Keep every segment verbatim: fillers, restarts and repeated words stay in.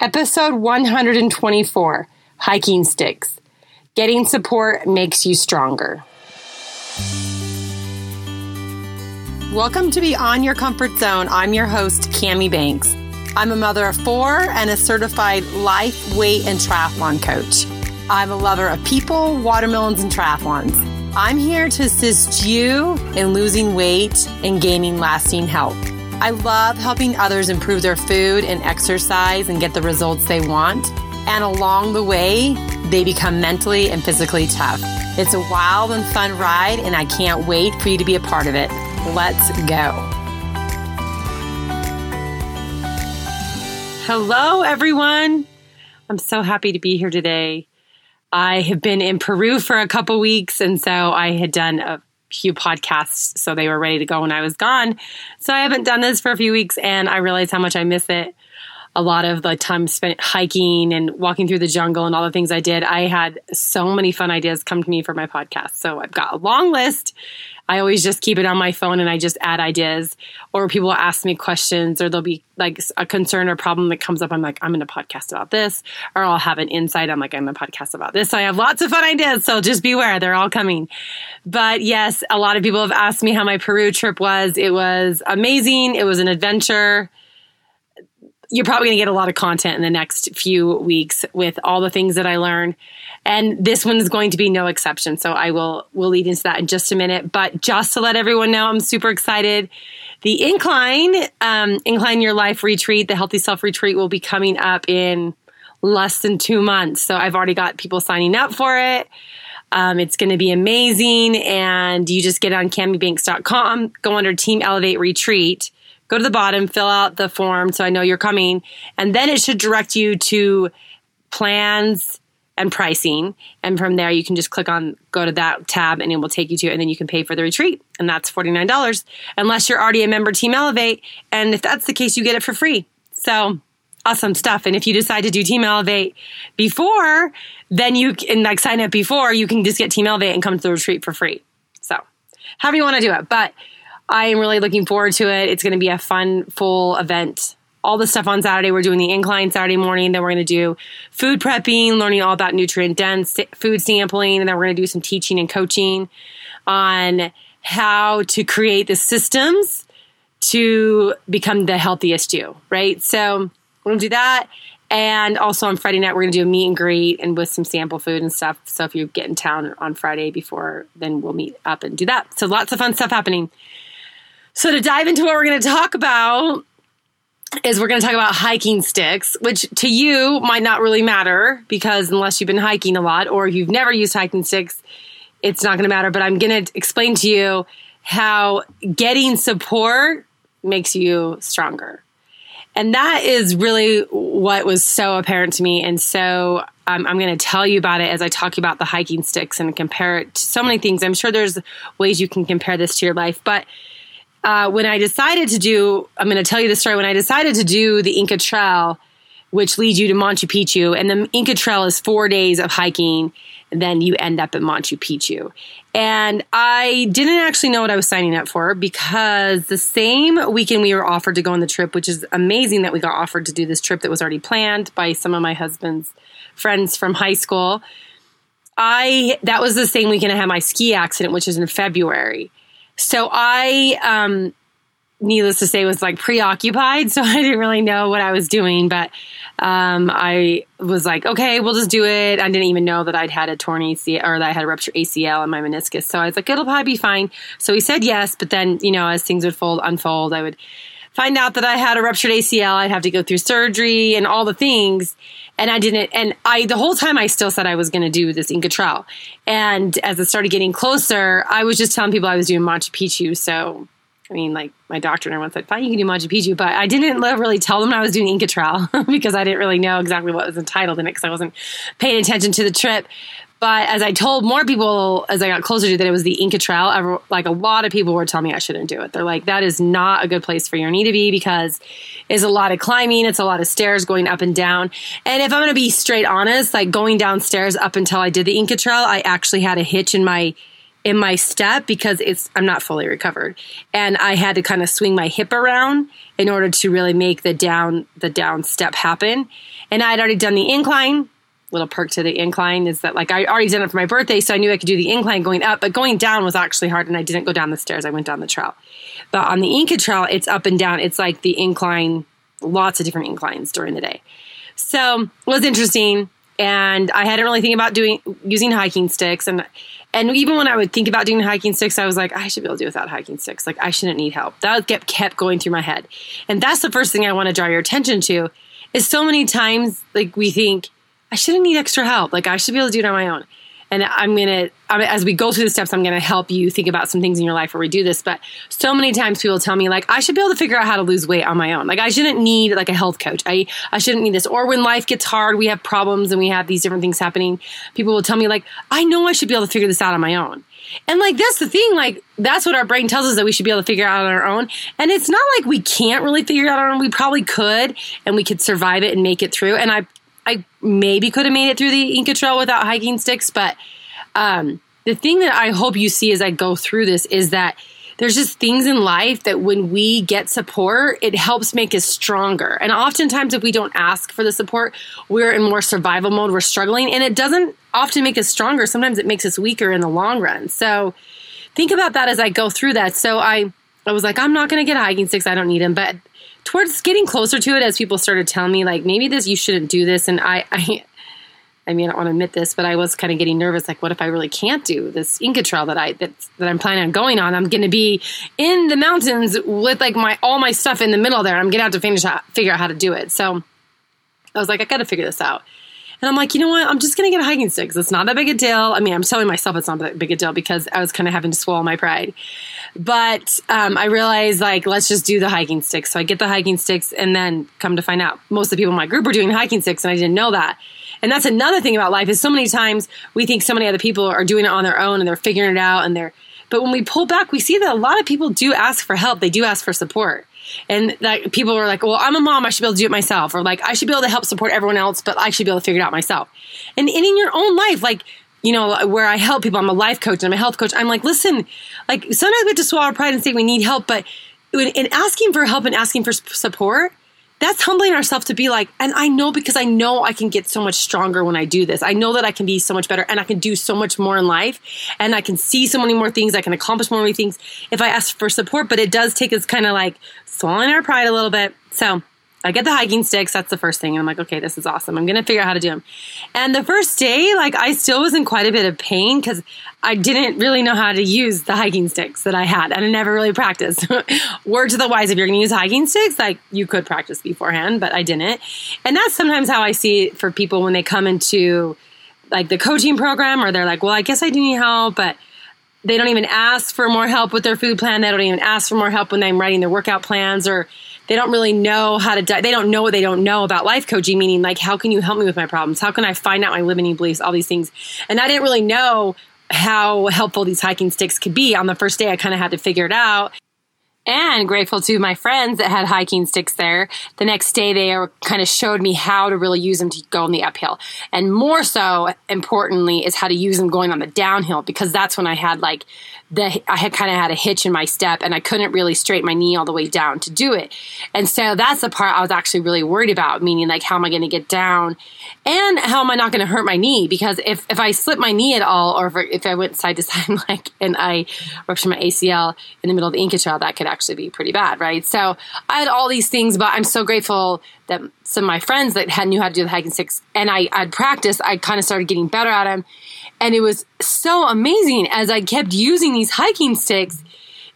Episode one hundred twenty-four, Hiking Sticks. Getting support makes you stronger. Welcome to Beyond Your Comfort Zone. I'm your host, Cami Banks. I'm a mother of four and a certified life, weight, and triathlon coach. I'm a lover of people, watermelons, and triathlons. I'm here to assist you in losing weight and gaining lasting health. I love helping others improve their food and exercise and get the results they want. And along the way, they become mentally and physically tough. It's a wild and fun ride, and I can't wait for you to be a part of it. Let's go. Hello, everyone. I'm so happy to be here today. I have been in Peru for a couple weeks, and so I had done a few podcasts, so they were ready to go when I was gone. So I haven't done this for a few weeks, and I realize how much I miss it. A lot of the time spent hiking and walking through the jungle and all the things I did, I had so many fun ideas come to me for my podcast. So I've got a long list. I always just keep it on my phone and I just add ideas, or people will ask me questions, or there'll be like a concern or problem that comes up. I'm like, I'm going to podcast about this, or I'll have an insight. I'm like, I'm going to podcast about this. So I have lots of fun ideas. So just beware, they're all coming. But yes, a lot of people have asked me how my Peru trip was. It was amazing. It was an adventure. You're probably going to get a lot of content in the next few weeks with all the things that I learn. And this one is going to be no exception. So I will we'll lead into that in just a minute. But just to let everyone know, I'm super excited. The Incline, um, Incline Your Life Retreat, the Healthy Self Retreat will be coming up in less than two months. So I've already got people signing up for it. Um, it's going to be amazing. And you just get on cami banks dot com, go under Team Elevate Retreat. Go to the bottom, fill out the form so I know you're coming, and then it should direct you to plans and pricing. And from there, you can just click on, go to that tab, and it will take you to it, and then you can pay for the retreat, and that's forty-nine dollars, unless you're already a member Team Elevate, and if that's the case, you get it for free. So awesome stuff. And if you decide to do Team Elevate before, then you can like sign up before, you can just get Team Elevate and come to the retreat for free. So however you want to do it, but I am really looking forward to it. It's going to be a fun, full event. All the stuff on Saturday, we're doing the incline Saturday morning. Then we're going to do food prepping, learning all about nutrient-dense food sampling. And then we're going to do some teaching and coaching on how to create the systems to become the healthiest you, right? So we're going to do that. And also on Friday night, we're going to do a meet and greet and with some sample food and stuff. So if you get in town on Friday before, then we'll meet up and do that. So lots of fun stuff happening. So to dive into what we're going to talk about is we're going to talk about hiking sticks, which to you might not really matter because unless you've been hiking a lot or you've never used hiking sticks, it's not going to matter. But I'm going to explain to you how getting support makes you stronger. And that is really what was so apparent to me. And so um, I'm going to tell you about it as I talk about the hiking sticks and compare it to so many things. I'm sure there's ways you can compare this to your life, but Uh, when I decided to do, I'm going to tell you the story, when I decided to do the Inca Trail, which leads you to Machu Picchu, and the Inca Trail is four days of hiking, and then you end up at Machu Picchu. And I didn't actually know what I was signing up for because the same weekend we were offered to go on the trip, which is amazing that we got offered to do this trip that was already planned by some of my husband's friends from high school. I that was the same weekend I had my ski accident, which is in February. So I, um, needless to say, was like preoccupied. So I didn't really know what I was doing, but um, I was like, okay, we'll just do it. I didn't even know that I'd had a torn A C L or that I had a ruptured A C L in my meniscus. So I was like, it'll probably be fine. So he said yes, but then, you know, as things would fold, unfold, I would find out that I had a ruptured A C L. I'd have to go through surgery and all the things. And I didn't, and I, the whole time I still said I was going to do this Inca Trail. And as it started getting closer, I was just telling people I was doing Machu Picchu. So, I mean, like my doctor and everyone said, fine, you can do Machu Picchu. But I didn't really tell them I was doing Inca Trail because I didn't really know exactly what was entitled in it because I wasn't paying attention to the trip. But as I told more people as I got closer to that it was the Inca Trail, I, like a lot of people were telling me I shouldn't do it. They're like, that is not a good place for your knee to be because it's a lot of climbing. It's a lot of stairs going up and down. And if I'm going to be straight honest, like going downstairs up until I did the Inca Trail, I actually had a hitch in my in my step because it's I'm not fully recovered. And I had to kind of swing my hip around in order to really make the down the down step happen. And I'd already done the incline. Little perk to the incline is that, like, I already done it for my birthday, so I knew I could do the incline going up, but going down was actually hard, and I didn't go down the stairs. I went down the trail. But on the Inca Trail, it's up and down. It's like the incline, lots of different inclines during the day. So it was interesting, and I hadn't really think about doing using hiking sticks. And and even when I would think about doing hiking sticks, I was like, I should be able to do without hiking sticks. Like, I shouldn't need help. That kept kept going through my head. And that's the first thing I want to draw your attention to is so many times, like, we think, I shouldn't need extra help. Like, I should be able to do it on my own. And I'm going to, as we go through the steps, I'm going to help you think about some things in your life where we do this. But so many times people tell me, like, I should be able to figure out how to lose weight on my own. Like, I shouldn't need, like, a health coach. I, I shouldn't need this. Or when life gets hard, we have problems and we have these different things happening. People will tell me, like, I know I should be able to figure this out on my own. And, like, that's the thing. Like, that's what our brain tells us, that we should be able to figure out on our own. And it's not like we can't really figure it out on our own. We probably could, and we could survive it and make it through. And I I maybe could have made it through the Inca Trail without hiking sticks, but um, the thing that I hope you see as I go through this is that there's just things in life that when we get support, it helps make us stronger. And oftentimes if we don't ask for the support, we're in more survival mode, we're struggling, and it doesn't often make us stronger. Sometimes it makes us weaker in the long run. So think about that as I go through that. So I, I was like, I'm not going to get hiking sticks. I don't need them. But towards getting closer to it, as people started telling me, like, maybe this, you shouldn't do this. And I, I, I mean, I don't want to admit this, but I was kind of getting nervous. Like, what if I really can't do this Inca Trail that I, that, that I'm planning on going on? I'm going to be in the mountains with, like, my, all my stuff in the middle there. I'm going to have to finish out, figure out how to do it. So I was like, I got to figure this out. And I'm like, you know what? I'm just going to get hiking sticks. It's not that big a deal. I mean, I'm telling myself it's not that big a deal because I was kind of having to swallow my pride. But um, I realized, like, let's just do the hiking sticks. So I get the hiking sticks, and then come to find out most of the people in my group are doing hiking sticks, and I didn't know that. And that's another thing about life is so many times we think so many other people are doing it on their own and they're figuring it out. and they're. But when we pull back, we see that a lot of people do ask for help. They do ask for support. And that people were like, well, I'm a mom. I should be able to do it myself. Or, like, I should be able to help support everyone else, but I should be able to figure it out myself. And, and in your own life, like, you know, where I help people, I'm a life coach and I'm a health coach. I'm like, listen, like, sometimes we have to swallow our pride and say we need help, but in asking for help and asking for support, that's humbling ourselves to be like, and I know because I know I can get so much stronger when I do this. I know that I can be so much better and I can do so much more in life and I can see so many more things. I can accomplish more many things if I ask for support, but it does take us kind of like swallowing our pride a little bit. So I get the hiking sticks. That's the first thing. And I'm like, okay, this is awesome. I'm going to figure out how to do them. And the first day, like, I still was in quite a bit of pain because I didn't really know how to use the hiking sticks that I had. And I never really practiced. Word to the wise, if you're going to use hiking sticks, like, you could practice beforehand, but I didn't. And that's sometimes how I see it for people when they come into, like, the coaching program, or they're like, well, I guess I do need help, but they don't even ask for more help with their food plan. They don't even ask for more help when I'm writing their workout plans, or they don't really know how to diet. They don't know what they don't know about life coaching, meaning, like, how can you help me with my problems? How can I find out my limiting beliefs? All these things. And I didn't really know how helpful these hiking sticks could be. On the first day, I kind of had to figure it out. And grateful to my friends that had hiking sticks there. The next day, they kind of showed me how to really use them to go on the uphill. And more so, importantly, is how to use them going on the downhill, because that's when I had, like, the I had kind of had a hitch in my step, and I couldn't really straighten my knee all the way down to do it. And so that's the part I was actually really worried about, meaning, like, how am I going to get down? And how am I not going to hurt my knee? Because if, if I slip my knee at all, or if, if I went side to side, like, and I ruptured my A C L in the middle of the Inca Trail, that could actually actually be pretty bad, right? So I had all these things, but I'm so grateful that some of my friends that had knew how to do the hiking sticks, and I, I'd practiced, I kind of started getting better at them. And it was so amazing as I kept using these hiking sticks,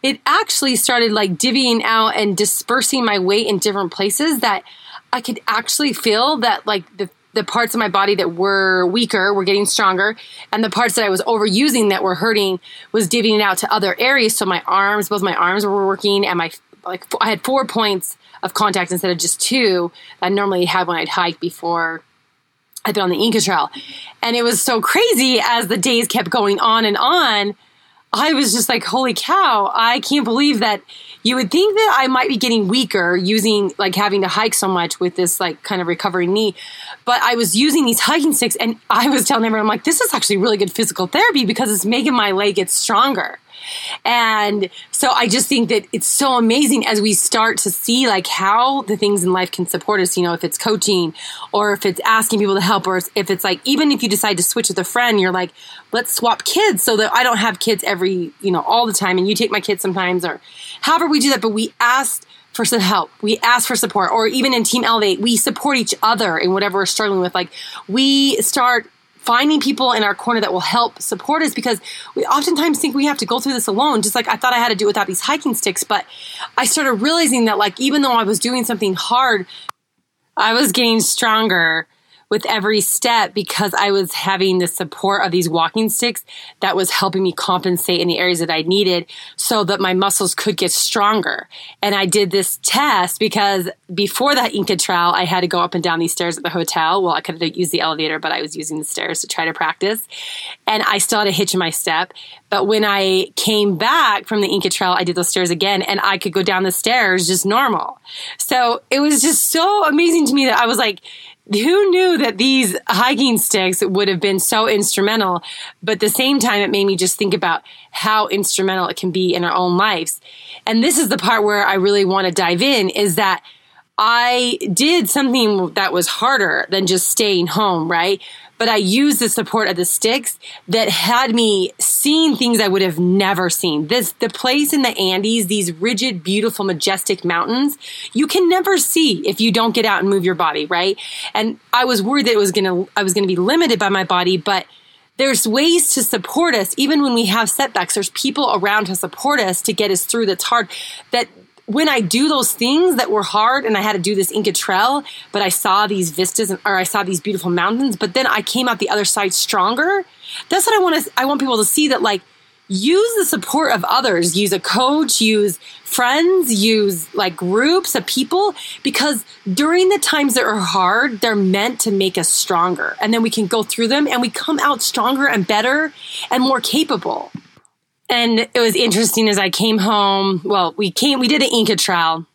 it actually started, like, divvying out and dispersing my weight in different places that I could actually feel that, like, the the parts of my body that were weaker were getting stronger, and the parts that I was overusing that were hurting was divvying out to other areas. So my arms, both my arms were working, and my, like, I had four points of contact instead of just two that I normally had when I'd hiked before I'd been on the Inca Trail. And it was so crazy as the days kept going on and on. I was just like, holy cow, I can't believe that. You would think that I might be getting weaker using, like, having to hike so much with this, like, kind of recovering knee. But I was using these hiking sticks, and I was telling everyone, I'm like, this is actually really good physical therapy because it's making my leg get stronger. And so I just think that it's so amazing as we start to see, like, how the things in life can support us, you know, if it's coaching or if it's asking people to help, or if it's, like, even if you decide to switch with a friend, you're like, let's swap kids so that I don't have kids every, you know, all the time, and you take my kids sometimes, or however we do that. But we asked for some help. We asked for support. Or even in Team Elevate, we support each other in whatever we're struggling with. Like, we start finding people in our corner that will help support us, because we oftentimes think we have to go through this alone. Just like I thought I had to do without these hiking sticks. But I started realizing that, like, even though I was doing something hard, I was getting stronger with every step because I was having the support of these walking sticks that was helping me compensate in the areas that I needed so that my muscles could get stronger. And I did this test because before that Inca Trail, I had to go up and down these stairs at the hotel. Well, I could have used the elevator, but I was using the stairs to try to practice. And I still had a hitch in my step. But when I came back from the Inca Trail, I did those stairs again, and I could go down the stairs just normal. So it was just so amazing to me that I was like, who knew that these hiking sticks would have been so instrumental? But at the same time, it made me just think about how instrumental it can be in our own lives. And this is the part where I really want to dive in, is that I did something that was harder than just staying home, right? But I used the support of the sticks that had me seeing things I would have never seen. This, the place in the Andes, these rigid, beautiful, majestic mountains, you can never see if you don't get out and move your body, right? And I was worried that it was gonna, I was gonna be limited by my body, but there's ways to support us. Even when we have setbacks, there's people around to support us to get us through that's hard. That when I do those things that were hard, and I had to do this Inca Trail, but I saw these vistas, and, or I saw these beautiful mountains, but then I came out the other side stronger. That's what I want to, I want people to see, that, like, use the support of others, use a coach, use friends, use, like, groups of people, because during the times that are hard, they're meant to make us stronger. And then we can go through them and we come out stronger and better and more capable. And it was interesting as I came home, well, we came, we did an Inca Trail,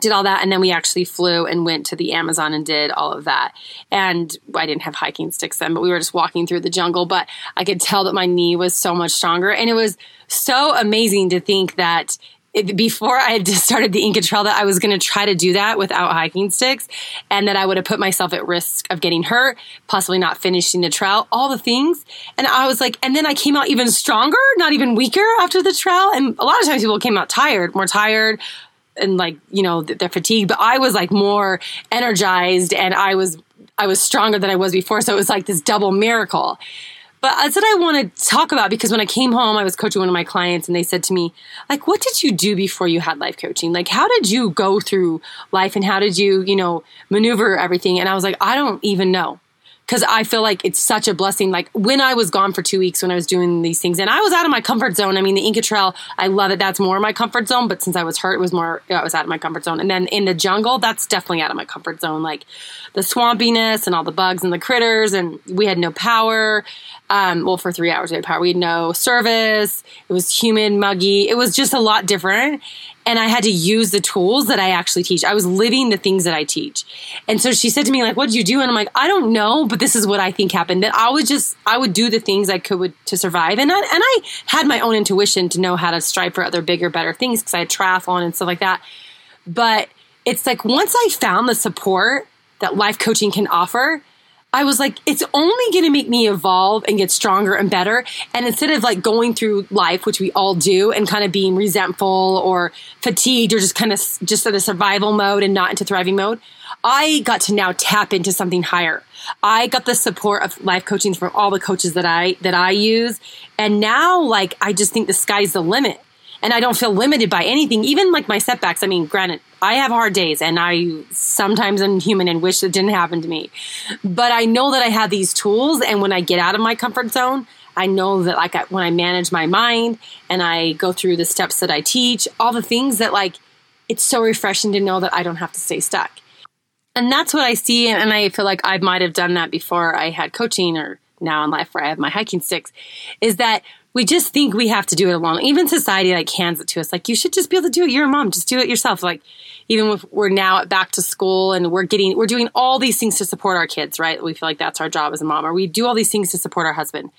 did all that. And then we actually flew and went to the Amazon and did all of that. And I didn't have hiking sticks then, but we were just walking through the jungle. But I could tell that my knee was so much stronger. And it was so amazing to think that it, before I had just started the Inca Trail, that I was going to try to do that without hiking sticks, and that I would have put myself at risk of getting hurt, possibly not finishing the trail, all the things. And I was like, and then I came out even stronger, not even weaker after the trail. And a lot of times people came out tired, more tired, and, like, you know, they're fatigued, but I was, like, more energized, and I was, I was stronger than I was before. So it was like this double miracle. But that's what I want to talk about, because when I came home, I was coaching one of my clients, and they said to me, like, what did you do before you had life coaching? Like, how did you go through life, and how did you, you know, maneuver everything? And I was like, I don't even know, because I feel like it's such a blessing. Like, when I was gone for two weeks when I was doing these things, and I was out of my comfort zone. I mean, the Inca Trail, I love it. That's more my comfort zone. But since I was hurt, it was more, I was out of my comfort zone. And then in the jungle, that's definitely out of my comfort zone. Like, the swampiness and all the bugs and the critters, and we had no power. Um, well, for three hours we had power. We had no service. It was humid, muggy. It was just a lot different. And I had to use the tools that I actually teach. I was living the things that I teach. And so she said to me, like, what did you do? And I'm like, I don't know, but this is what I think happened. That I would just, I would do the things I could to survive. And I, and I had my own intuition to know how to strive for other bigger, better things, because I had triathlon and stuff like that. But it's like, once I found the support that life coaching can offer, I was like, it's only going to make me evolve and get stronger and better. And instead of, like, going through life, which we all do, and kind of being resentful or fatigued, or just kind of just in a survival mode and not into thriving mode, I got to now tap into something higher. I got the support of life coaching from all the coaches that I, that I use. And now, like, I just think the sky's the limit. And I don't feel limited by anything, even, like, my setbacks. I mean, granted, I have hard days, and I sometimes am human and wish it didn't happen to me. But I know that I have these tools, and when I get out of my comfort zone, I know that, like, I, when I manage my mind and I go through the steps that I teach, all the things that, like, it's so refreshing to know that I don't have to stay stuck. And that's what I see, and I feel like I might have done that before I had coaching, or now in life where I have my hiking sticks, is that we just think we have to do it alone. Even society like hands it to us. Like, you should just be able to do it. You're a mom. Just do it yourself. Like, even if we're now back to school and we're getting, we're doing all these things to support our kids, right? We feel like that's our job as a mom, or we do all these things to support our husband.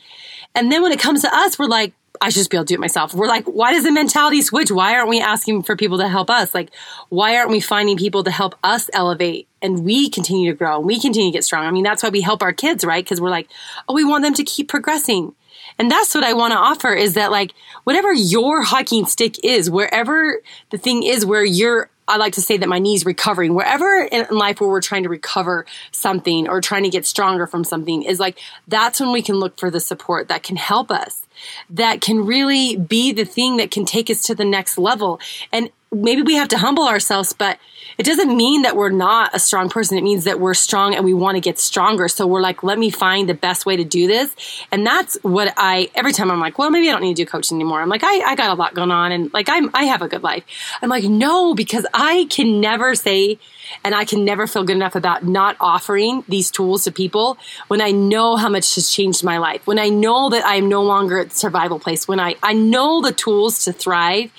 And then when it comes to us, we're like, I should just be able to do it myself. We're like, why does the mentality switch? Why aren't we asking for people to help us? Like, why aren't we finding people to help us elevate? And we continue to grow and we continue to get strong. I mean, that's why we help our kids, right? Because we're like, oh, we want them to keep progressing. And that's what I want to offer, is that, like, whatever your hiking stick is, wherever the thing is where you're, I like to say that my knee's recovering, wherever in life where we're trying to recover something or trying to get stronger from something, is like, that's when we can look for the support that can help us, that can really be the thing that can take us to the next level. And maybe we have to humble ourselves, but it doesn't mean that we're not a strong person. It means that we're strong and we want to get stronger. So we're like, let me find the best way to do this. And that's what I, every time I'm like, well, maybe I don't need to do coaching anymore. I'm like, I, I got a lot going on, and like, I'm, I have a good life. I'm like, no, because I can never say, and I can never feel good enough about not offering these tools to people when I know how much has changed my life, when I know that I'm no longer at the survival place, when I, I know the tools to thrive.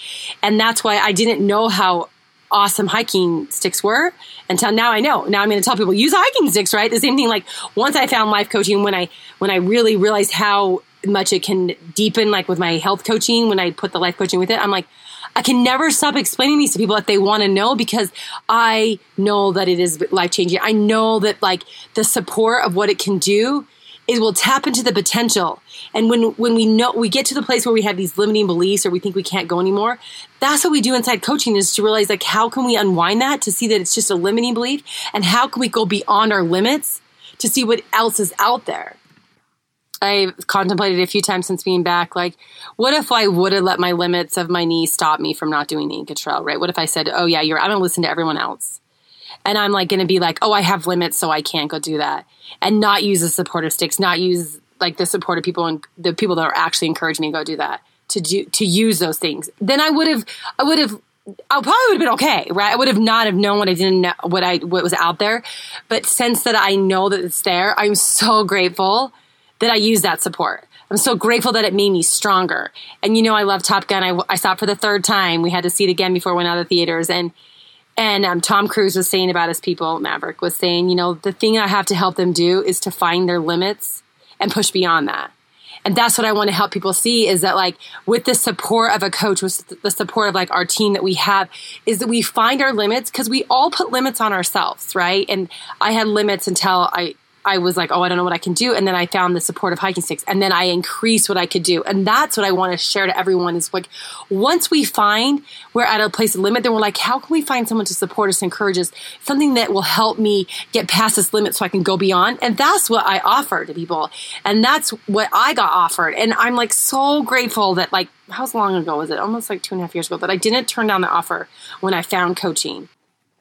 And that's why I didn't know how awesome hiking sticks were until now. I know. Now I'm going to tell people, use hiking sticks, right? The same thing. Like, once I found life coaching, when I, when I really realized how much it can deepen, like with my health coaching, when I put the life coaching with it, I'm like, I can never stop explaining these to people if they want to know, because I know that it is life-changing. I know that, like, the support of what it can do, it will tap into the potential. And when, when we know we get to the place where we have these limiting beliefs or we think we can't go anymore, that's what we do inside coaching, is to realize, like, how can we unwind that to see that it's just a limiting belief, and how can we go beyond our limits to see what else is out there. I've contemplated a few times since being back, like, what if I would have let my limits of my knee stop me from not doing the Inca Trail, right? What if I said, oh yeah, you're, I'm going to listen to everyone else. And I'm like going to be like, oh, I have limits, so I can't go do that. And not use the supportive sticks, not use like the supportive people and the people that are actually encouraging me to go do that, to do, to use those things. Then I would have, I would have, I probably would have been okay, right? I would have not have known what I didn't know, what I, what was out there. But since that I know that it's there, I'm so grateful that I use that support. I'm so grateful that it made me stronger. And you know, I love Top Gun. I, I saw it for the third time. We had to see it again before it went out of the theaters. And and um, Tom Cruise was saying about his people, Maverick was saying, you know, the thing I have to help them do is to find their limits and push beyond that. And that's what I want to help people see, is that, like, with the support of a coach, with the support of, like, our team that we have, is that we find our limits, because we all put limits on ourselves, right? And I had limits until I... I was like, oh, I don't know what I can do. And then I found the support of hiking sticks, and then I increased what I could do. And that's what I want to share to everyone, is like, once we find we're at a place of limit, then we're like, how can we find someone to support us, encourage us, something that will help me get past this limit so I can go beyond. And that's what I offer to people. And that's what I got offered. And I'm like, so grateful that, like, how long ago was it? Almost like two and a half years ago, that I didn't turn down the offer when I found coaching.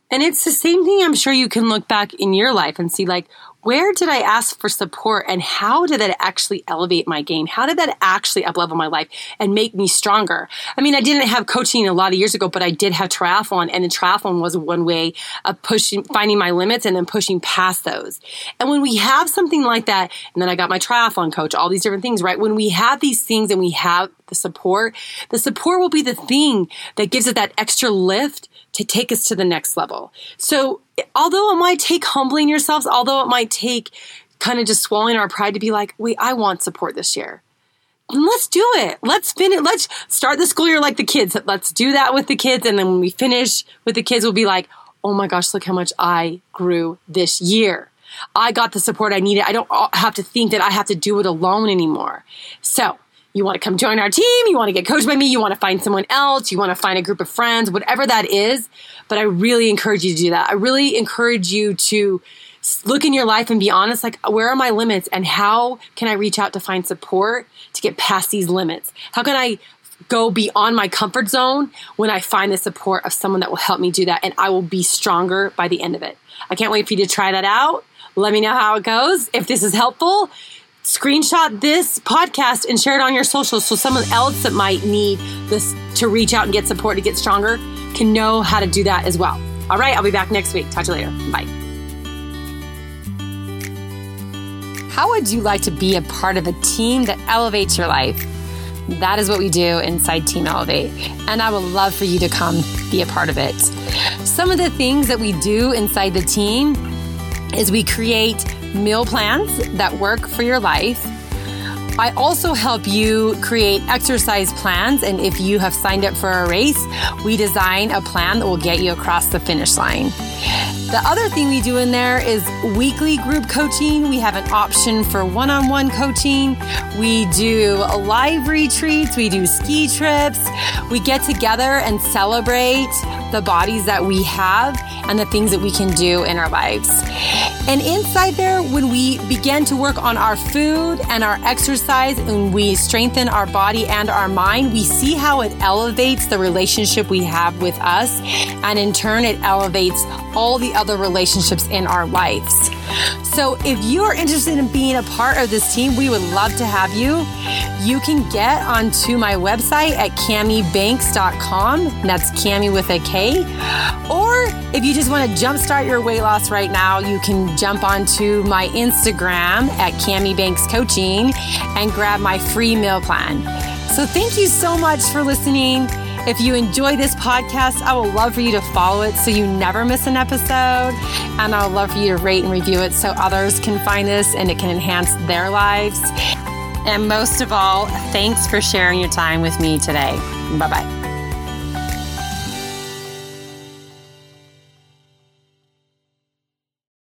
And it's the same thing. I'm sure you can look back in your life and see, like, where did I ask for support, and how did that actually elevate my game? How did that actually uplevel my life and make me stronger? I mean, I didn't have coaching a lot of years ago, but I did have triathlon, and the triathlon was one way of pushing, finding my limits and then pushing past those. And when we have something like that, and then I got my triathlon coach, all these different things, right? When we have these things and we have the support, the support will be the thing that gives it that extra lift to take us to the next level. So although it might take humbling yourselves, although it might take kind of just swallowing our pride to be like, wait, I want support this year. And let's do it. Let's finish. Let's start the school year like the kids. Let's do that with the kids. And then when we finish with the kids, we'll be like, oh my gosh, look how much I grew this year. I got the support I needed. I don't have to think that I have to do it alone anymore. So you want to come join our team, you want to get coached by me, you want to find someone else, you want to find a group of friends, whatever that is. But I really encourage you to do that. I really encourage you to look in your life and be honest, like, where are my limits, and how can I reach out to find support to get past these limits? How can I go beyond my comfort zone when I find the support of someone that will help me do that, and I will be stronger by the end of it? I can't wait for you to try that out. Let me know how it goes. If this is helpful, screenshot this podcast and share it on your socials, so someone else that might need this to reach out and get support to get stronger can know how to do that as well. All right, I'll be back next week. Talk to you later. Bye. How would you like to be a part of a team that elevates your life? That is what we do inside Team Elevate, and I would love for you to come be a part of it. Some of the things that we do inside the team is we create meal plans that work for your life. I also help you create exercise plans, and if you have signed up for a race, we design a plan that will get you across the finish line. The other thing we do in there is weekly group coaching. We have an option for one-on-one coaching. We do live retreats. We do ski trips. We get together and celebrate the bodies that we have and the things that we can do in our lives. And inside there, when we begin to work on our food and our exercise and we strengthen our body and our mind, we see how it elevates the relationship we have with us. And in turn, it elevates all the other relationships in our lives. So if you are interested in being a part of this team, we would love to have you. You can get onto my website at cami banks dot com. That's Cami with a K. Or if you just want to jumpstart your weight loss right now, you can jump onto my Instagram at Cami Banks Coaching and grab my free meal plan. So thank you so much for listening. If you enjoy this podcast, I would love for you to follow it so you never miss an episode. And I would love for you to rate and review it so others can find this and it can enhance their lives. And most of all, thanks for sharing your time with me today. Bye-bye.